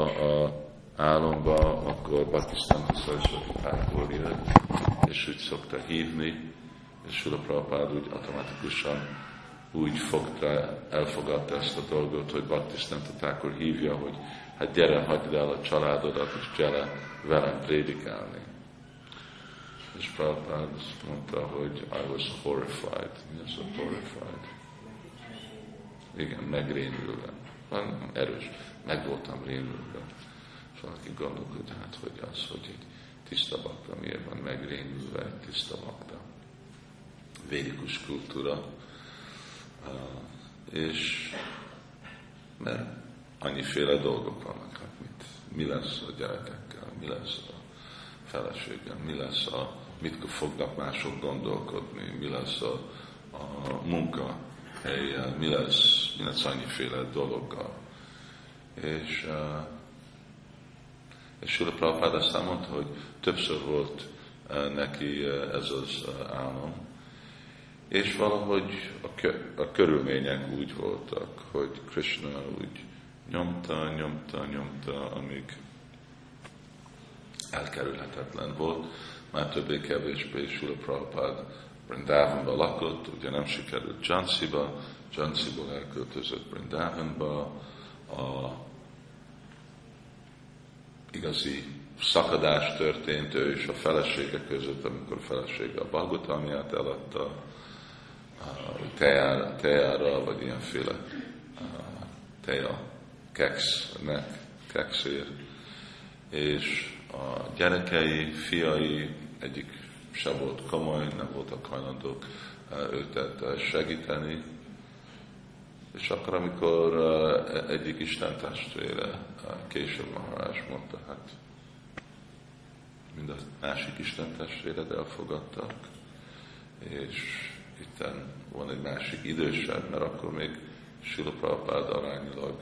abba a álomba, akkor Baktisztem Tatákor jött, és úgy szokta hívni, és Srila Prabhupáda úgy automatikusan úgy fogta, elfogadta ezt a dolgot, hogy Baktisztem Tatákor hívja, hogy hát gyere, hagyd el a családodat, és gyere velem prédikálni. És Prabhupáda azt mondta, hogy I was horrified. Mi az a horrified? Igen, megrémülve. Nem erős, meg voltam rémülve. És valaki gondolkodik, hát hogy az, hogy egy tiszta bakta miért van megrémülve, egy tiszta bakta. Védikus kultúra. És mert annyiféle dolgok vannak, mint mi lesz a gyerekekkel, mi lesz a feleséggel, mi lesz a, mit fognak mások gondolkodni, mi lesz a munkahelyjel, mi lesz annyiféle dologgal. És Srila Prabhupáda aztán mondta, hogy többször volt neki ez az álom, és valahogy a körülmények úgy voltak, hogy Krishna úgy nyomta, amíg elkerülhetetlen volt. Már többé-kevésbé Srila Prabhupáda Brindavanba lakott, ugye nem sikerült Jhansiba, Jhansiból elköltözött Brindavanba. A igazi szakadás történt ő és a felesége között, amikor a felesége a Bhagavatamját eladta, tejára, vagy ilyenféle teja, kekszér. És a gyerekei, fiai, egyik se volt komoly, nem voltak hajlandók őt segíteni. És akkor, amikor egyik Isten testvére, később Maharaj mondta, hát mind a másik Isten testvéred elfogadtak, és itten van egy másik idősebb, mert akkor még Srila Prabhupáda arányilag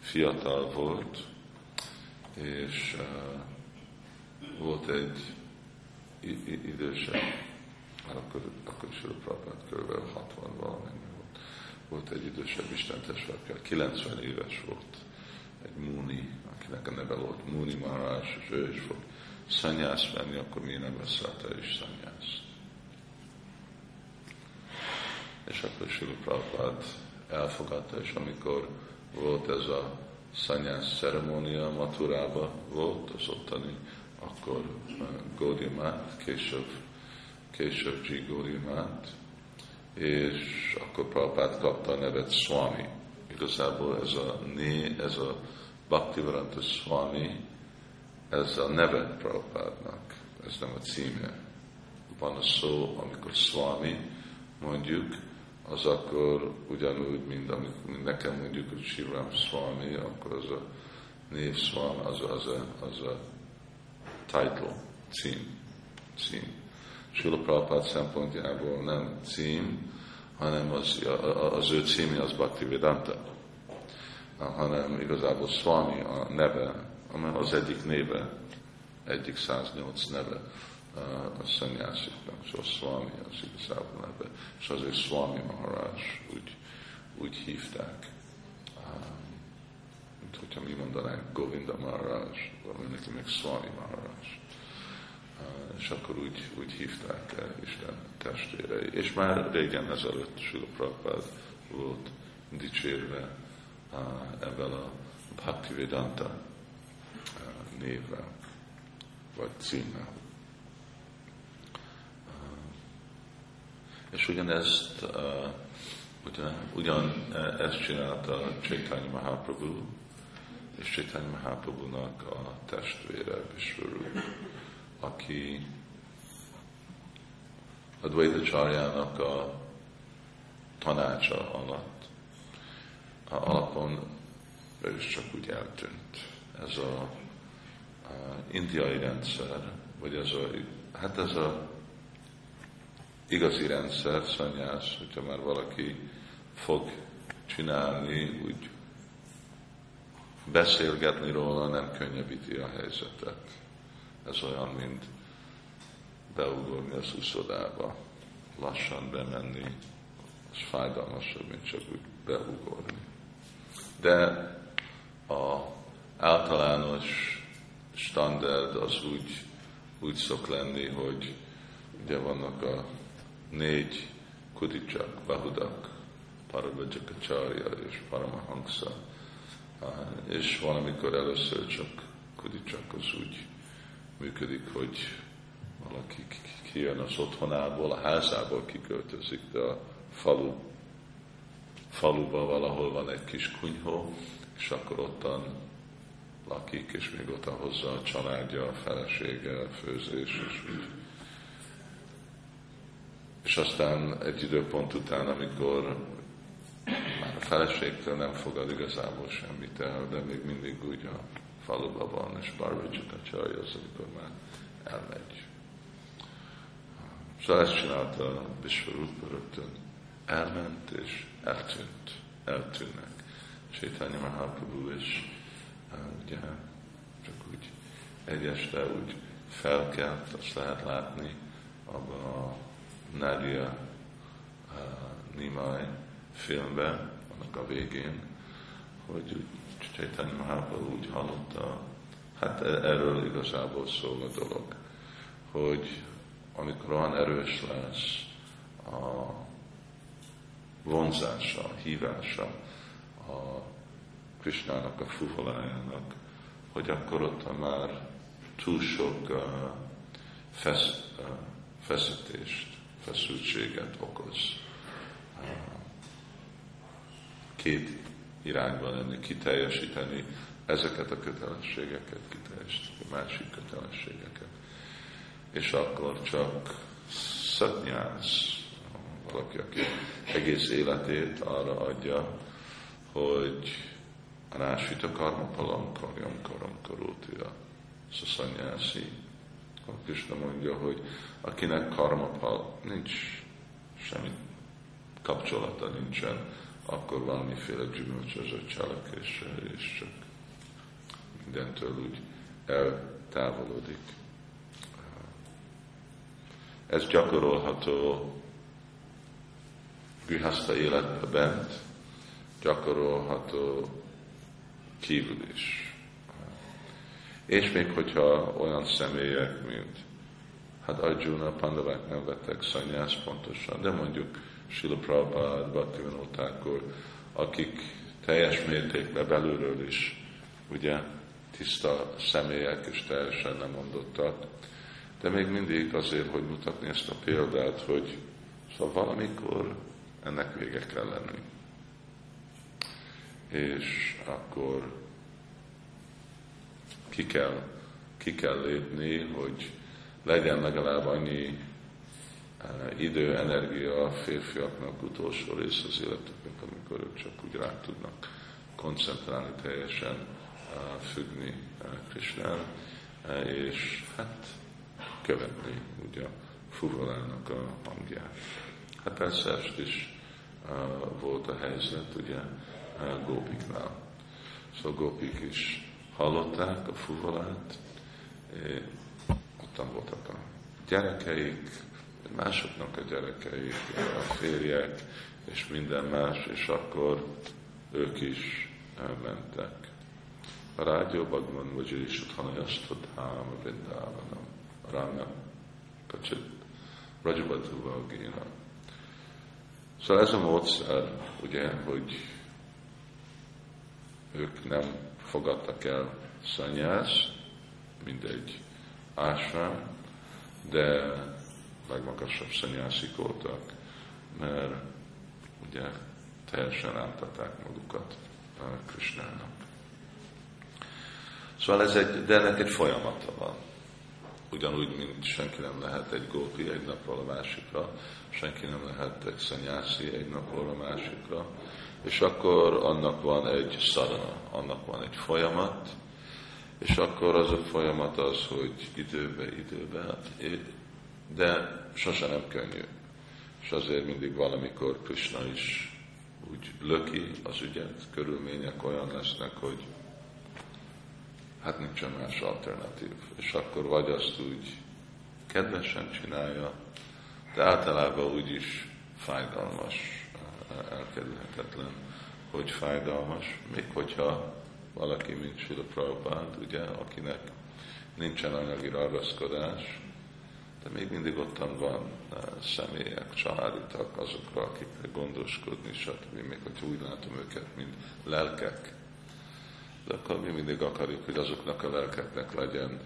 fiatal volt, és volt egy idősebb, mert akkor Srila Prabhupáda körülbelül 60 valamennyi volt. Volt egy idősebb istentestvér, akár 90 éves volt, egy múni, akinek a neve volt Múni Maharaj, és ő is fog szanyász venni, akkor mi nem veszett el is szanyászt. És akkor Srila Prabhupáda elfogadta, és amikor volt ez a szanyász ceremónia, Mathurában volt az ottani, akkor Gaudiya Math, később Gaudiya Math, és akkor Prabhupáda kapta a nevet Swami. Igazából ez a Bhaktivedanta Swami, ez a neve Prabhupádnak, ez nem a címe. Van a szó, amikor Swami mondjuk, az akkor ugyanúgy, mint nekem mondjuk, hogy Sriram Swami, akkor az a név Swami, az a title, cím. Srila Prabhupáda szempontjából nem cím, hanem az ő cími az Bhaktivedanta, hanem igazából Swami a neve, az egyik néve, egyik 108 neve a szanyásziknak, szóval Swami az igazából neve, és azért Swami Maharaj úgy hívták, mint hogyha mi mondanánk Govinda Maharaj, vagy neki még Swami Maharaj, és akkor úgy hívták Isten testvérei. És már régen ezelőtt Srila Prabhupáda volt dicsérve ebben a Bhaktivedanta névvel, vagy címmel. És ugyanezt csinálta Caitanya Mahāprabhu, és Caitanya Mahāprabhunak a testvére Vishwarupa, aki a Dvaitacárjának a tanácsa alatt alapon ő is csak úgy eltűnt. Ez a indiai rendszer, vagy ez a igazi rendszer, szanyász, hogyha már valaki fog csinálni, úgy beszélgetni róla nem könnyebbíti a helyzetet. Ez olyan, mint beugorni az úszodába. Lassan bemenni, az fájdalmasabb, mint csak úgy beugorni. De a általános standard az úgy szok lenni, hogy ugye vannak a 4 kudicsak, bahudak, parabhajakacárya és paramahamsa, és valamikor először csak kudicsak az úgy működik, hogy valaki kijön az otthonából, a házából kiköltözik, de a faluban valahol van egy kis kunyhó, és akkor ottan lakik, és még oda hozza a családja, a felesége, a főzés, és úgy. És aztán egy időpont után, amikor már a feleségtől nem fogad igazából semmit el, de még mindig úgy a faluban van, és parabhajakacárya az, amikor már elmegy. Szóval ezt csinálta Vishvarúpa, rögtön elment és eltűnnek. Caitanya Mahāprabhu is ugye csak úgy egy este úgy felkelt, azt lehet látni abban a Nadia Nimae filmben, annak a végén, hogy Caitanya Mahāprabhu úgy hallotta, hát erről igazából szól a dolog, hogy amikor olyan erős lesz a vonzása, a hívása a Krishnának, a fuvolájának, hogy akkor ott már túl sok feszültséget okoz. Két irányban lenni, kiteljesíteni ezeket a kötelességeket, kiteljesíteni a másik kötelességeket. És akkor csak szatnyász, valaki, aki egész életét arra adja, hogy anásita karma palankarjam karam karótira. Ez a szanyászi. A Krishna mondja, hogy akinek karmapal nincs, semmi kapcsolata nincsen, akkor valamiféle gyümölcsöző cselekvéssel, és csak mindentől úgy eltávolodik. Ez gyakorolható grihaszta életbe bent, gyakorolható kívül is. És még hogyha olyan személyek, mint hát Arjuna, Pandavák nem vettek szanyász pontosan, de mondjuk Srila Prabhupáda, Bhaktivedanta Tatákor, akik teljes mértékben belülről is ugye tiszta személyek és teljesen nem mondottak, de még mindig azért, hogy mutatni ezt a példát, hogy szóval valamikor ennek vége kell lenni. És akkor ki kell lépni, hogy legyen legalább annyi idő, energia a férfiaknak utolsó rész az életüknek, amikor ők csak úgy rá tudnak koncentrálni, teljesen függni Krishnán, és hát követni ugye a fuvolának a hangját. Hát persze ezt is volt a helyzet, ugye Gopiknál. Szóval Gopik is hallották a fuvolát, ottan voltak a gyerekeik, másoknak a gyerekeik, a férjek, és minden más, és akkor ők is elmentek. A rádióbagban, vagy is ott hanajasztott hám a Brindavanam, a Rámnak, kacsit, Rajabadhuva a Géna. Szóval ez a módszer, ugye, hogy ők nem fogadtak el szanyász, mindegy ásván, de legmagasabb szanyászik voltak, mert ugye teljesen átadták magukat Krishnának. Szóval ez de ennek egy folyamata van. Ugyanúgy, mint senki nem lehet egy gópi egy napról a másikra, senki nem lehet egy szanyászi egy napról a másikra, és akkor annak van egy szarana, annak van egy folyamat, és akkor az a folyamat az, hogy időbe, de sose nem könnyű. És azért mindig valamikor Krishna is úgy löki az ügyet, körülmények olyan lesznek, hogy hát nincsen más alternatív. És akkor vagy azt úgy kedvesen csinálja, de általában úgy is fájdalmas, elkerülhetetlen, hogy fájdalmas, még hogyha valaki, mint Srila Prabhupáda, ugye, akinek nincsen anyagi ragaszkodás, de még mindig ottan van személyek, családtak azokra, akikre gondoskodni, stb. Még hogyha úgy látom őket, mint lelkek, de akkor mi mindig akarjuk, hogy azoknak a lelkeknek legyen,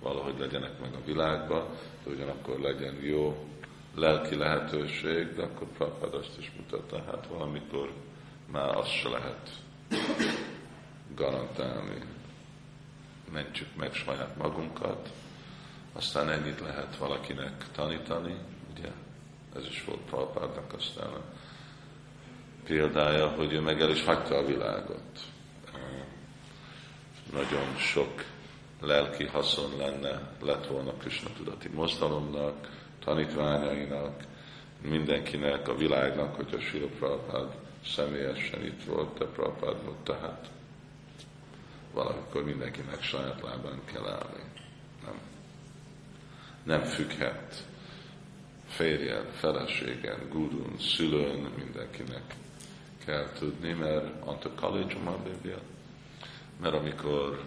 valahogy legyenek meg a világban, de ugyanakkor legyen jó lelki lehetőség, de akkor Prabhupáda azt is mutatta, valamikor már azt se lehet garantálni. Mentsük meg saját magunkat, aztán ennyit lehet valakinek tanítani, ugye? Ez is volt Prabhupádnak aztán a példája, hogy ő meg el is hagyta a világot. Nagyon sok lelki haszon lett volna Krishna tudati mozdalomnak, tanítványainak, mindenkinek, a világnak, hogyha Srila Prabhupád személyesen itt volt, de Prabhupád volt, tehát valamikor mindenkinek saját lábán kell állni. Nem függhet férjen, feleségen, gurun, szülőn, mindenkinek kell tudni, mert antok kalécsom a Biblia, mert amikor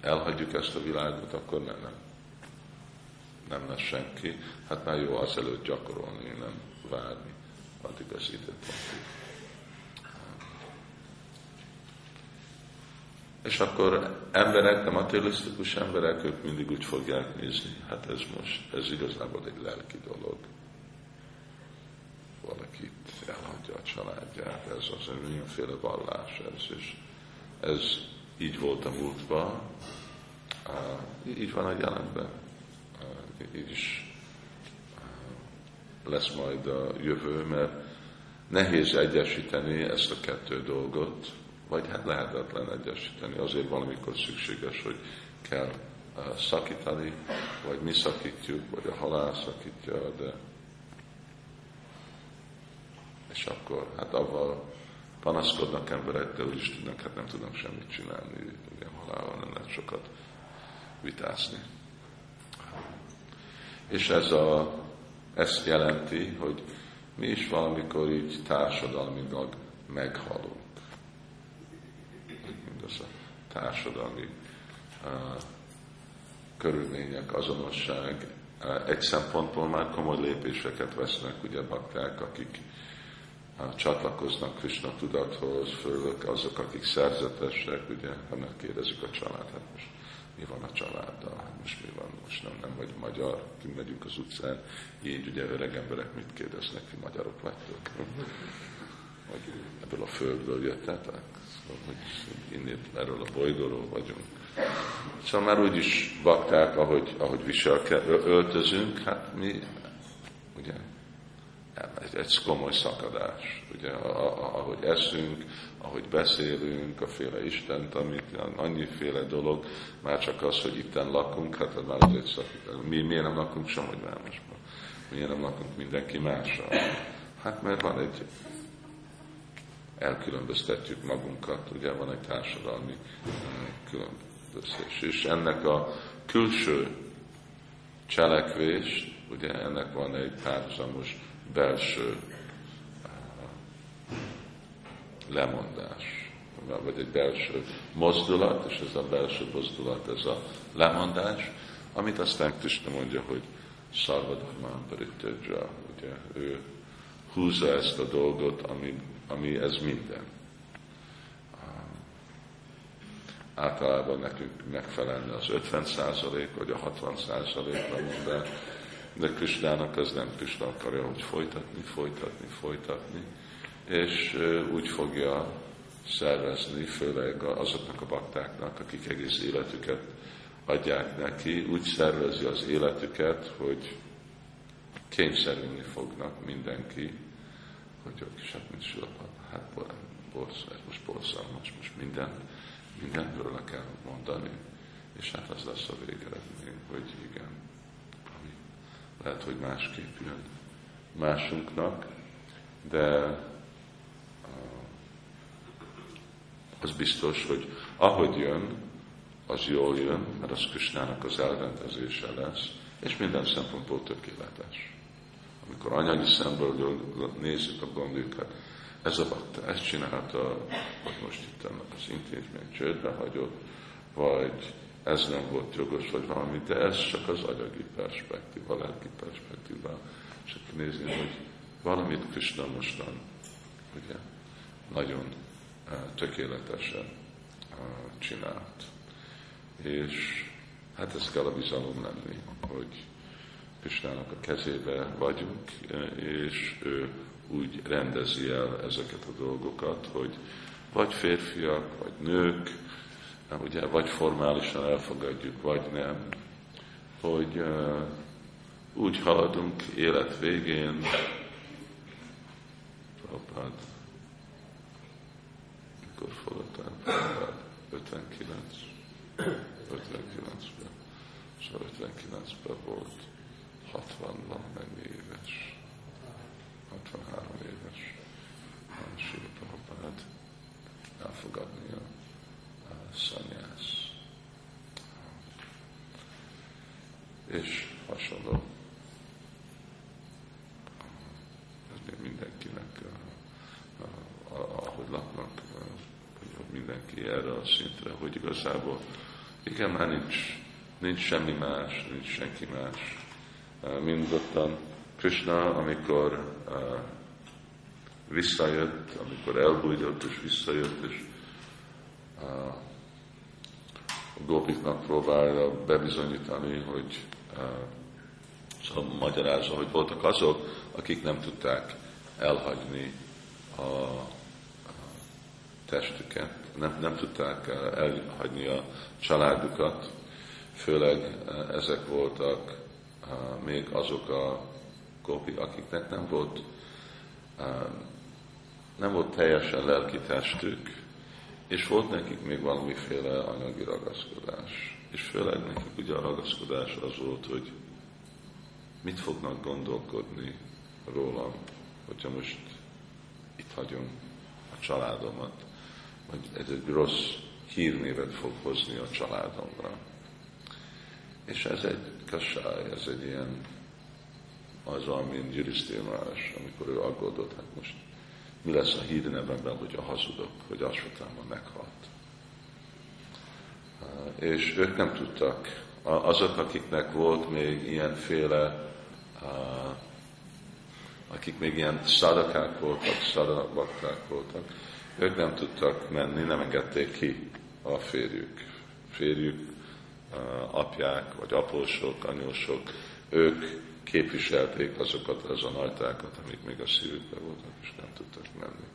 elhagyjuk ezt a világot, akkor nem lesz senki. Már jó azelőtt gyakorolni, nem várni, addig az időpontig. És akkor emberek, nem materialisztikus emberek, ők mindig úgy fogják nézni, ez most, ez igazából egy lelki dolog. Valakit elhagyja a családját, ez az, mindenféle vallás ez, és ez így volt a múltban, így van a jelenben, így is lesz majd a jövő, mert nehéz egyesíteni ezt a kettő dolgot, vagy lehetetlen egyesíteni. Azért valamikor szükséges, hogy kell szakítani, vagy mi szakítjuk, vagy a halál szakítja, de... És akkor, avval panaszkodnak emberek, de úgyis tudnak, nem tudnak semmit csinálni. Ugye halálon nem lehet sokat vitázni. És ezt jelenti, hogy mi is valamikor így társadalmilag meghalunk. Ez a társadalmi körülmények, azonosság egy szempontból már komoly lépéseket vesznek, ugye bakták, akik csatlakoznak Krishna tudathoz, főleg azok, akik szerzetesek, ugye, ha megkérdezik a család, most mi van a családdal, most mi van, most nem vagy magyar, kimegyünk az utcán, így ugye öreg emberek mit kérdeznek, mi magyarok vagytok, vagy ebből a földből jöttetek, hogy innét erről a bolygóról vagyunk. Szóval már úgyis bakták, ahogy öltözünk, mi, ugye, egy komoly szakadás, ugye, ahogy eszünk, ahogy beszélünk, a féle Istent, annyiféle dolog, már csak az, hogy itten lakunk, már azért szakadás. Miért nem lakunk Somogy városban? Miért nem lakunk mindenki mással? Mert van egy elkülönböztetjük magunkat, ugye van egy társadalmi különböztetés. És ennek a külső cselekvés, ugye ennek van egy párhuzamos belső lemondás, vagy egy belső mozdulat, és ez a belső mozdulat, ez a lemondás, amit aztán Krishna mondja, hogy Sarvadharmán parityajja, ugye ő húzza ezt a dolgot, ami ez minden. Általában nekünk megfelelne az 50% vagy a 60%-ra mondani, de Krishnának ez nem, Krishna akarja, hogy folytatni, és úgy fogja szervezni, főleg azoknak a baktáknak, akik egész életüket adják neki, úgy szervezi az életüket, hogy kényszerülni fognak mindenki, hogy ők is mint Srila, most mindenről le kell mondani, és az lesz a végeredmény, hogy igen, ami lehet, hogy másképp jön másunknak, de az biztos, hogy ahogy jön, az jól jön, mert az Krishnának az elrendezése lesz, és minden szempontból tökéletes. Amikor anyagi szemből nézzük a gondjukat, Ez a bakta, ezt csinálta, vagy most itt ennek az intézmény csődbe hagyott, vagy ez nem volt jogos, vagy valami, de ez csak az anyagi perspektíva, a lelki perspektíván. Csak nézni, hogy valamit Krishna mostan, ugye, nagyon tökéletesen csinált. És hát ez kell a bizalom lenni, hogy Krishnának a kezébe vagyunk, és ő úgy rendezi el ezeket a dolgokat, hogy vagy férfiak, vagy nők, ugye, vagy formálisan elfogadjuk, vagy nem, hogy úgy haladunk élet végén, Prabhupád, mikor fogadtál Prabhupád? 59-ben. Szóval 59-ben volt 60-ban éves. 63 éves Srila Prabhupád elfogadni a szanyász. És hasonló. Ez mindenkinek, ahogy laknak, hogy mindenki erre a szintre, hogy igazából igen, már nincs semmi más, nincs senki más, mindottan Krishna, amikor visszajött, amikor elbújtott és visszajött, és a gópiknak próbálja bebizonyítani, hogy szóval magyarázza, hogy voltak azok, akik nem tudták elhagyni a testüket, nem tudták elhagyni a családukat, főleg ezek voltak még azok a Gopi, akiknek nem volt teljesen lelki testük, és volt nekik még valamiféle anyagi ragaszkodás. És főleg nekik ugye a ragaszkodás az volt, hogy mit fognak gondolkodni rólam, hogyha most itt hagyom a családomat, vagy ez egy rossz hírnévet fog hozni a családomra. És ez egy kasály, ez egy ilyen az, amin gyűrisztélmás, amikor ő aggódott, hát most mi lesz a hírnevemben, hogyha hazudok, hogy Asvatámban meghalt. És ők nem tudtak. Azok, akiknek volt még ilyenféle, akik még ilyen szadakák voltak, szadakbakták voltak, ők nem tudtak menni, nem engedték ki a férjük, apják, vagy apósok, anyósok, ők képviselték azokat az a nagytákat, amik még a szívükben voltak, és nem tudtak menni.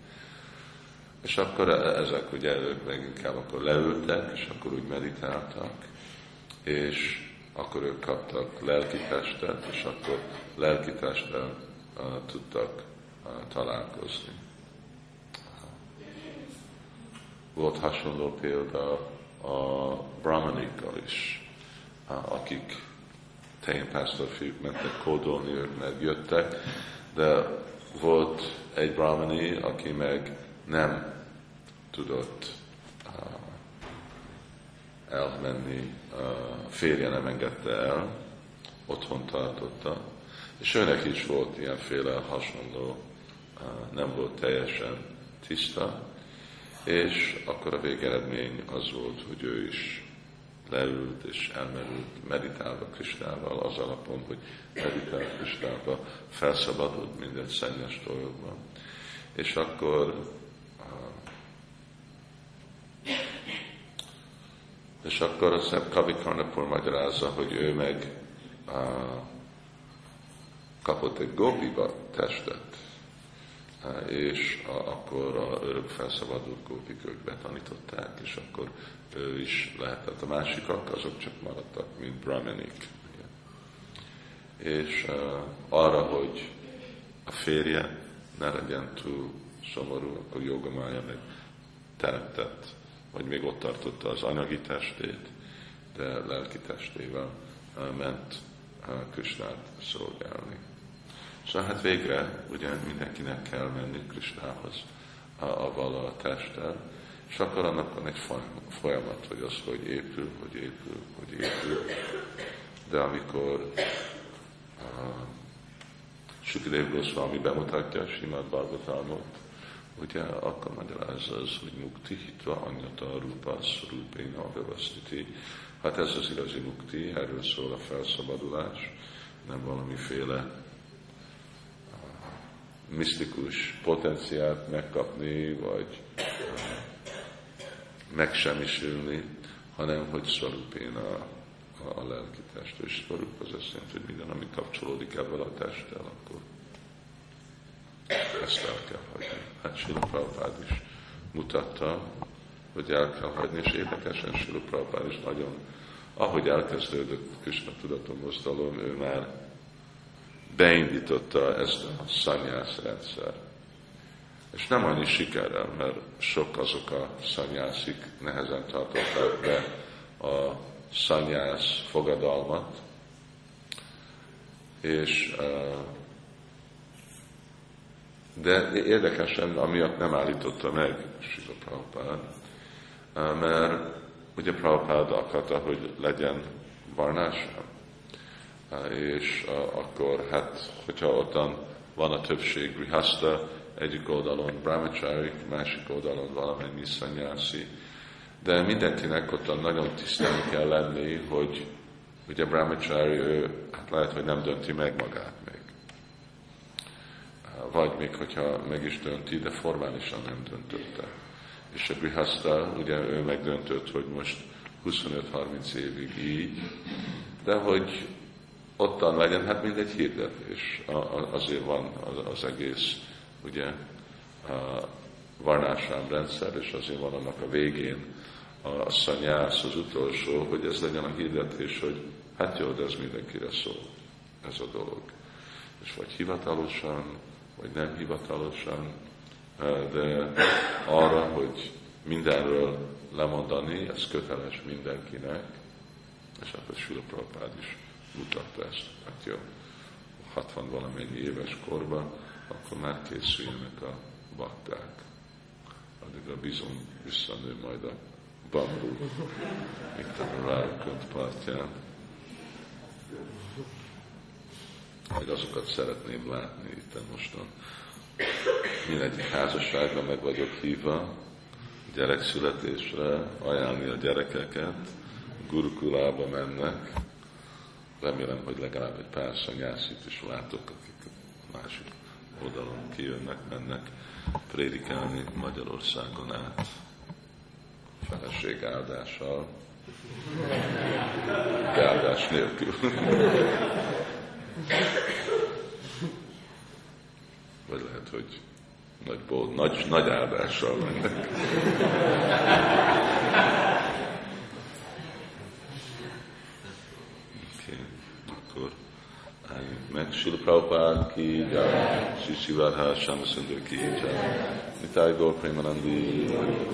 És akkor ezek ugye előbb leginkább akkor leültek, és akkor úgy meditáltak, és akkor ők kaptak lelkitestet, és akkor lelkitesttel tudtak találkozni. Volt hasonló példa a Brahmanikkal is, akik tehénpásztorfiúk mentek kódolni, ők megjöttek, de volt egy brahmani, aki meg nem tudott elmenni, férje nem engedte el, otthon tartotta, és őnek is volt ilyenféle hasonló, nem volt teljesen tiszta, és akkor a végeredmény az volt, hogy ő is leült és elmerült meditálva Krishnával, az alapon, hogy meditált Krishnával, felszabadult minden szennyes dolgokban. És akkor aztán Kavi Karnapur magyarázza, hogy ő meg kapott egy gópiba testet, és akkor a örök felszabadult gópik, ők betanították, és akkor ő is lehetett. A másikak, azok csak maradtak, mint brahmanik. És arra, hogy a férje ne legyen túl szomorú, akkor jogamája meg teremtett, vagy még ott tartotta az anyagi testét, de lelki testével ment Krishnát szolgálni. Szóval hát végre ugye mindenkinek kell menni Krishnához avval a testtel, és akkor annak van egy folyamat, hogy az, hogy épül, hogy épül, hogy épül. De amikor Sukadeva Szvámi bemutatja a Simád Bhágavatamot, Ugye akkor magyarázza az, hogy mukti hitva anyata rupás rupéna avevasztiti. Hát ez az igazi mukti, erről szól a felszabadulás, nem valamiféle misztikus potenciált megkapni, vagy megsemmisülni, hanem hogy szvarupéna a lelki test, és szvarup az azt jelenti, hogy minden, ami kapcsolódik ebből a testtel, akkor ezt el kell hagyni. Hát Srila Prabhupáda is mutatta, hogy el kell hagyni, és érdekesen Srila Prabhupáda is nagyon, ahogy elkezdődött Krishna tudatommozdalom, ő már beindította ezt a szanyász rendszer. És nem annyi sikerrel, mert sok azok a szanyászik nehezen tartották be a szanyász fogadalmat, és de érdekesen, amiatt nem állította meg Srila Prabhupáda, mert ugye Prabhupáda akarta, hogy legyen varnásrám, és akkor hát, hogyha ottan van a többség grihasta, egyik oldalon brahmachari, másik oldalon valamennyi szanyászi, de mindenkinek ottan nagyon tisztán kell lenni, hogy ugye brahmachari, ő hát lehet, hogy nem dönti meg magát még. Vagy még, hogyha meg is dönti, de formálisan nem döntötte. És a grihasta, ugye ő megdöntött, hogy most 25-30 évig így, de hogy ottan legyen, hát mindegy hirdetés. Azért van az egész, ugye, a varnásrám rendszer, és azért van annak a végén a szanyász, az utolsó, hogy ez legyen a hirdetés, hogy hát jó, de ez mindenkire szól, ez a dolog. És vagy hivatalosan, vagy nem hivatalosan, de arra, hogy mindenről lemondani, ez köteles mindenkinek, és hát a Srila Prabhupáda is mutatta ezt, hát jó, 60 valamennyi éves korban, akkor már készüljenek a bakták. Addigra bizony visszanő majd a bambú, itt a Rárakont partján. Meg azokat szeretném látni itt mostan. Mindegyik házasságra meg vagyok hívva, gyerekszületésre, ajánlni a gyerekeket, gurukulába mennek. Remélem, hogy legalább egy pár szanyászit is látok, akik a másik oldalon kijönnek, mennek prédikálni Magyarországon át. Feleség áldással. Áldás nélkül. Vagy lehet, hogy nagy áldással mennek. Oké, akkor álljunk meg. Srila Prabhupáda ki jai, Sri Sivadha Sámasundara ki jai, Nitai Gaur Premanandi.